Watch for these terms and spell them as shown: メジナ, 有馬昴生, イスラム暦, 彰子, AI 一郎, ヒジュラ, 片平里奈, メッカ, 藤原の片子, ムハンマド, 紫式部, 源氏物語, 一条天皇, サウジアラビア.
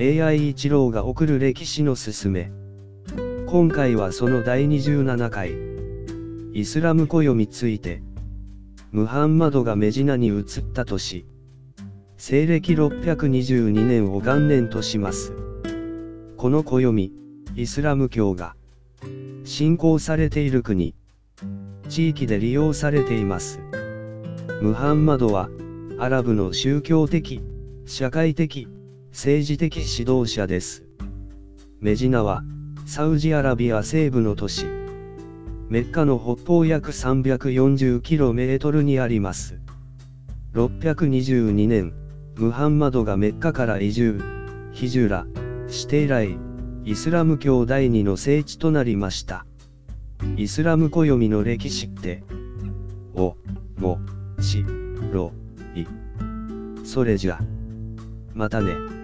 AI 一郎が送る歴史のすすめ。今回はその第27回、イスラム暦について。ムハンマドがメジナに移った年、西暦622年を元年とします。この暦、イスラム教が信仰されている国、地域で利用されています。ムハンマドは、アラブの宗教的、社会的、政治的指導者です。メジナは、サウジアラビア西部の都市、メッカの北方約 340km にあります。622年、ムハンマドがメッカから移住、ヒジュラ、して以来、イスラム教第二の聖地となりました。イスラム暦の歴史って、お、も、し、ろ、い。それじゃ。またね。